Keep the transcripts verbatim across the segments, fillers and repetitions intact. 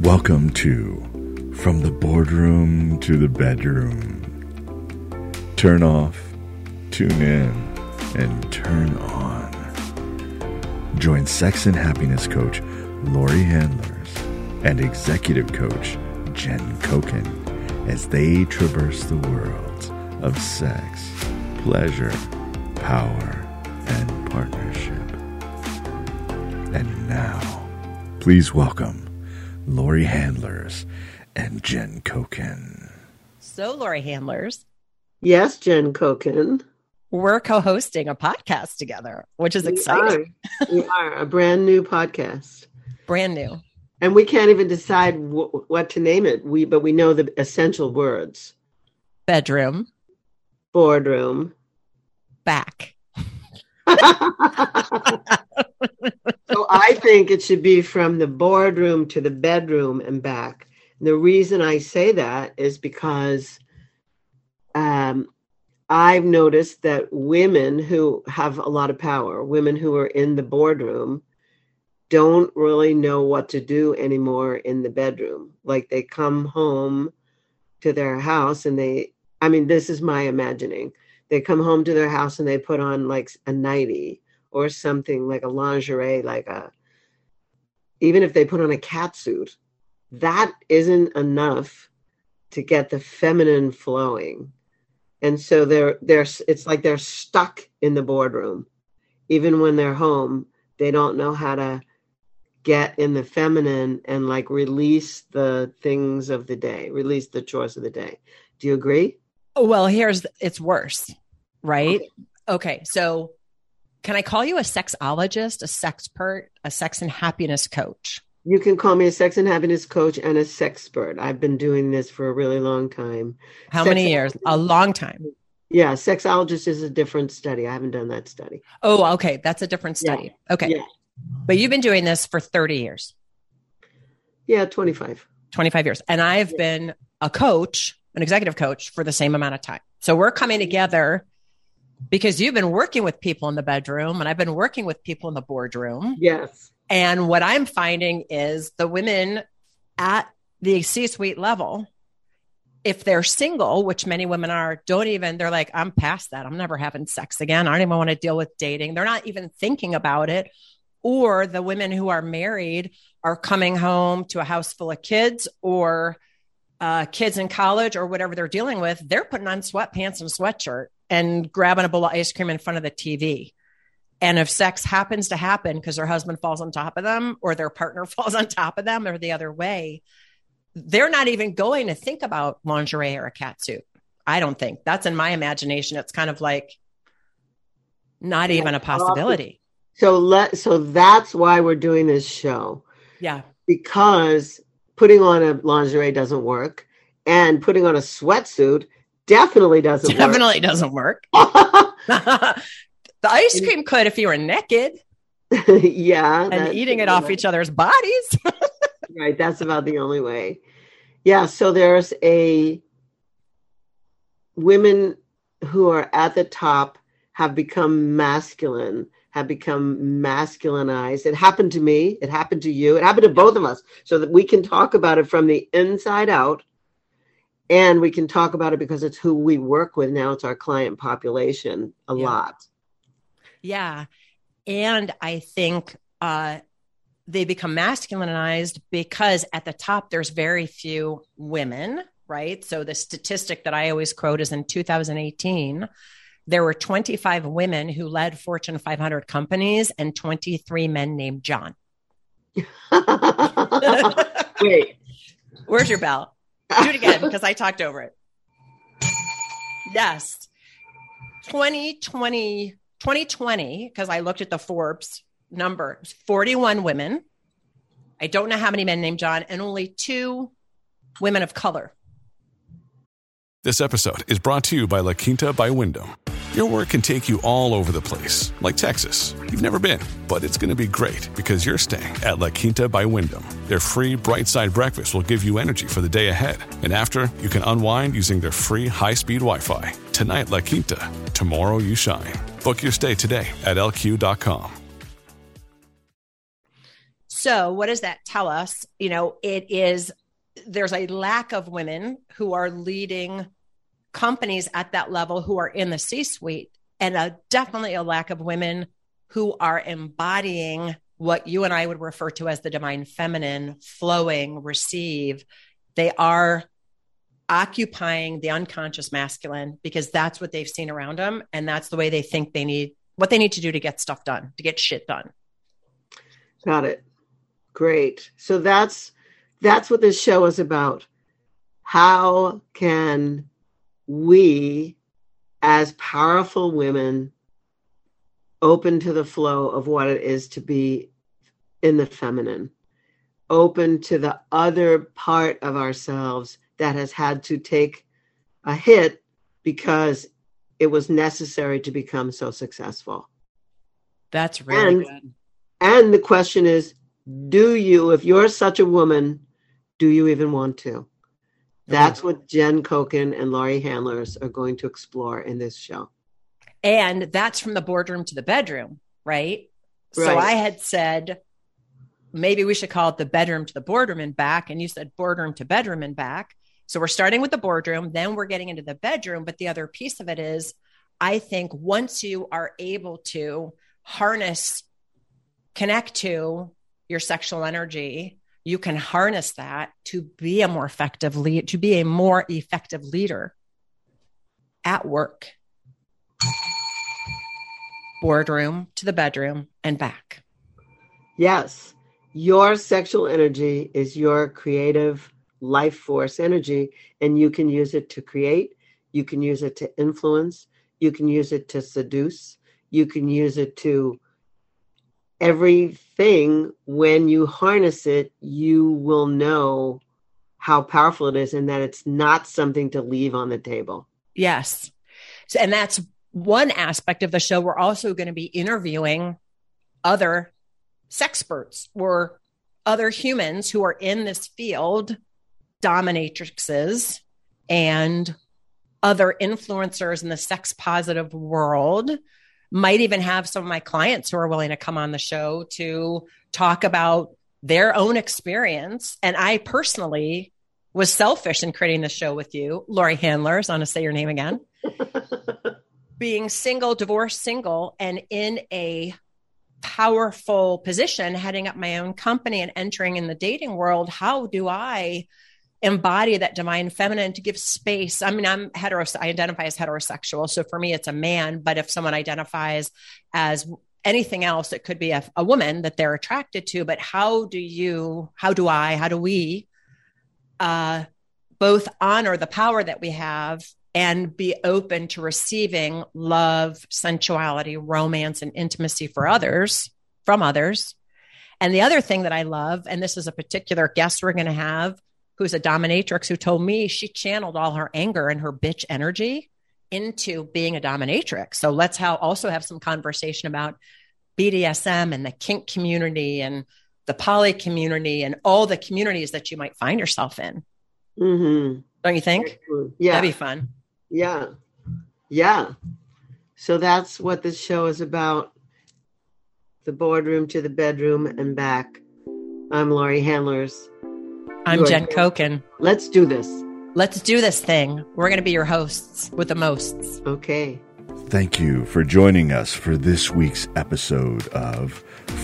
Welcome to From the Boardroom to the Bedroom. Turn off, tune in, and turn on. Join sex and happiness coach Laurie Handlers and executive coach Jen Coken as they traverse the worlds of sex, pleasure, power, and partnership. And now, please welcome Laurie Handlers and Jen Coken. So, Laurie Handlers. Yes, Jen Coken. We're co-hosting a podcast together, which is we exciting. Are. We are a brand new podcast. Brand new. And we can't even decide wh- what to name it, We but we know the essential words. Bedroom. Boardroom. Back. So I think it should be from the boardroom to the bedroom and back. And the reason I say that is because um, I've noticed that women who have a lot of power, women who are in the boardroom, don't really know what to do anymore in the bedroom. Like they come home to their house and they, I mean, this is my imagining. They come home to their house and they put on like a nightie or something, like a lingerie, like a, even if they put on a catsuit, that isn't enough to get the feminine flowing. And so they're, they're, it's like they're stuck in the boardroom. Even when they're home, they don't know how to get in the feminine and like release the things of the day, release the chores of the day. Do you agree? Well, here's, it's worse, right? Okay. Okay, so can I call you a sexologist, a sexpert, a sex and happiness coach? You can call me a sex and happiness coach and a sexpert. I've been doing this for a really long time. How sex- many years? A long time. Yeah. Sexologist is a different study. I haven't done that study. Oh, okay. That's a different study. Yeah. Okay. Yeah. But you've been doing this for thirty years. Yeah. twenty-five. twenty-five years. And I've yeah. been a coach, an executive coach for the same amount of time. So we're coming together because you've been working with people in the bedroom and I've been working with people in the boardroom. Yes. And what I'm finding is the women at the C-suite level, if they're single, which many women are, don't even, they're like, I'm past that. I'm never having sex again. I don't even want to deal with dating. They're not even thinking about it. Or the women who are married are coming home to a house full of kids or uh, kids in college or whatever they're dealing with. They're putting on sweatpants and sweatshirt and grabbing a bowl of ice cream in front of the T V. And if sex happens to happen because their husband falls on top of them or their partner falls on top of them or the other way, they're not even going to think about lingerie or a catsuit. I don't think. That's in my imagination. It's kind of like not even a possibility. So let, so that's why we're doing this show. Yeah. Because putting on a lingerie doesn't work and putting on a sweatsuit Definitely doesn't Definitely work. doesn't work. The ice cream could if you were naked. Yeah. And eating it off each other's bodies. Right. That's about the only way. Yeah. So there's a women who are at the top have become masculine, have become masculinized. It happened to me. It happened to you. It happened to both of us so that we can talk about it from the inside out. And we can talk about it because it's who we work with now. It's our client population a yeah. lot. Yeah. And I think uh, they become masculinized because at the top, there's very few women, right? So the statistic that I always quote is in two thousand eighteen, there were twenty-five women who led Fortune five hundred companies and twenty-three men named John. Wait, where's your bell? Do it again because I talked over it. Yes. twenty twenty, twenty twenty, because I looked at the Forbes number, forty-one women. I don't know how many men named John, and only two women of color. This episode is brought to you by La Quinta by Wyndham. Your work can take you all over the place, like Texas. You've never been, but it's going to be great because you're staying at La Quinta by Wyndham. Their free Bright Side breakfast will give you energy for the day ahead. And after, you can unwind using their free high-speed Wi-Fi. Tonight, La Quinta, tomorrow you shine. Book your stay today at L Q dot com. So what does that tell us? You know, it is, there's a lack of women who are leading companies at that level who are in the C-suite, and a, definitely a lack of women who are embodying what you and I would refer to as the divine feminine, flowing, receive. They are occupying the unconscious masculine because that's what they've seen around them. And that's the way they think they need, what they need to do to get stuff done, to get shit done. Got it. Great. So that's, that's what this show is about. How can we, as powerful women, open to the flow of what it is to be in the feminine, open to the other part of ourselves that has had to take a hit because it was necessary to become so successful? That's really and, good. And the question is, do you, if you're such a woman, do you even want to? That's what Jen Coken and Laurie Handlers are going to explore in this show. And that's from the boardroom to the bedroom, right? Right. So I had said, maybe we should call it the bedroom to the boardroom and back. And you said boardroom to bedroom and back. So we're starting with the boardroom, then we're getting into the bedroom. But the other piece of it is, I think once you are able to harness, connect to your sexual energy, you can harness that to be a more effective lead, to be a more effective leader at work. Boardroom to the bedroom and back. Yes. Your sexual energy is your creative life force energy, and you can use it to create. You can use it to influence. You can use it to seduce. You can use it to everything. When you harness it, you will know how powerful it is and that it's not something to leave on the table. Yes. So, and that's one aspect of the show. We're also going to be interviewing other sexperts or other humans who are in this field, dominatrixes and other influencers in the sex positive world. Might even have some of my clients who are willing to come on the show to talk about their own experience. And I personally was selfish in creating the show with you, Laurie Handlers. I'm going to say your name again. Being single, divorced, single, and in a powerful position, heading up my own company and entering in the dating world. How do I embody that divine feminine to give space? I mean, I'm hetero, I identify as heterosexual. So for me, it's a man, but if someone identifies as anything else, it could be a, a woman that they're attracted to. But how do you, how do I, how do we uh, both honor the power that we have and be open to receiving love, sensuality, romance, and intimacy for others, from others? And the other thing that I love, and this is a particular guest we're going to have, who's a dominatrix, who told me she channeled all her anger and her bitch energy into being a dominatrix. So let's how also have some conversation about B D S M and the kink community and the poly community and all the communities that you might find yourself in. Mm-hmm. Don't you think? Yeah. That'd be fun. Yeah. Yeah. So that's what this show is about. The boardroom to the bedroom and back. I'm Laurie Handlers. I'm Jen Coken. Let's do this. Let's do this thing. We're going to be your hosts with the mosts. Okay. Thank you for joining us for this week's episode of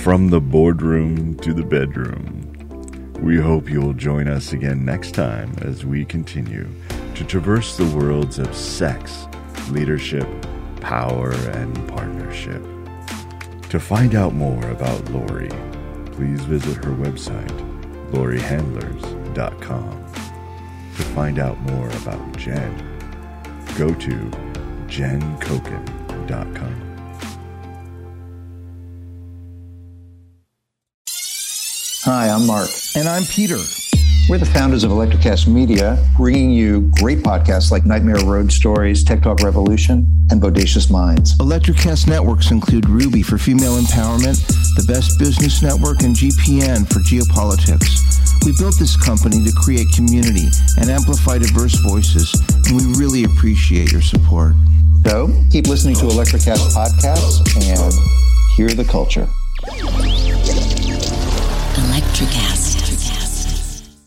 From the Boardroom to the Bedroom. We hope you'll join us again next time as we continue to traverse the worlds of sex, leadership, power, and partnership. To find out more about Laurie, please visit her website, Laurie Handlers dot com. To find out more about Jen, go to jen coken dot com. Hi, I'm Mark. And I'm Peter. We're the founders of Electracast Media, bringing you great podcasts like Nightmare Road Stories, Tech Talk Revolution, and Bodacious Minds. Electracast networks include Ruby for female empowerment, the Best Business Network, and G P N for geopolitics. We built this company to create community and amplify diverse voices, and we really appreciate your support. So, keep listening to Electracast podcasts and hear the culture. Electracast.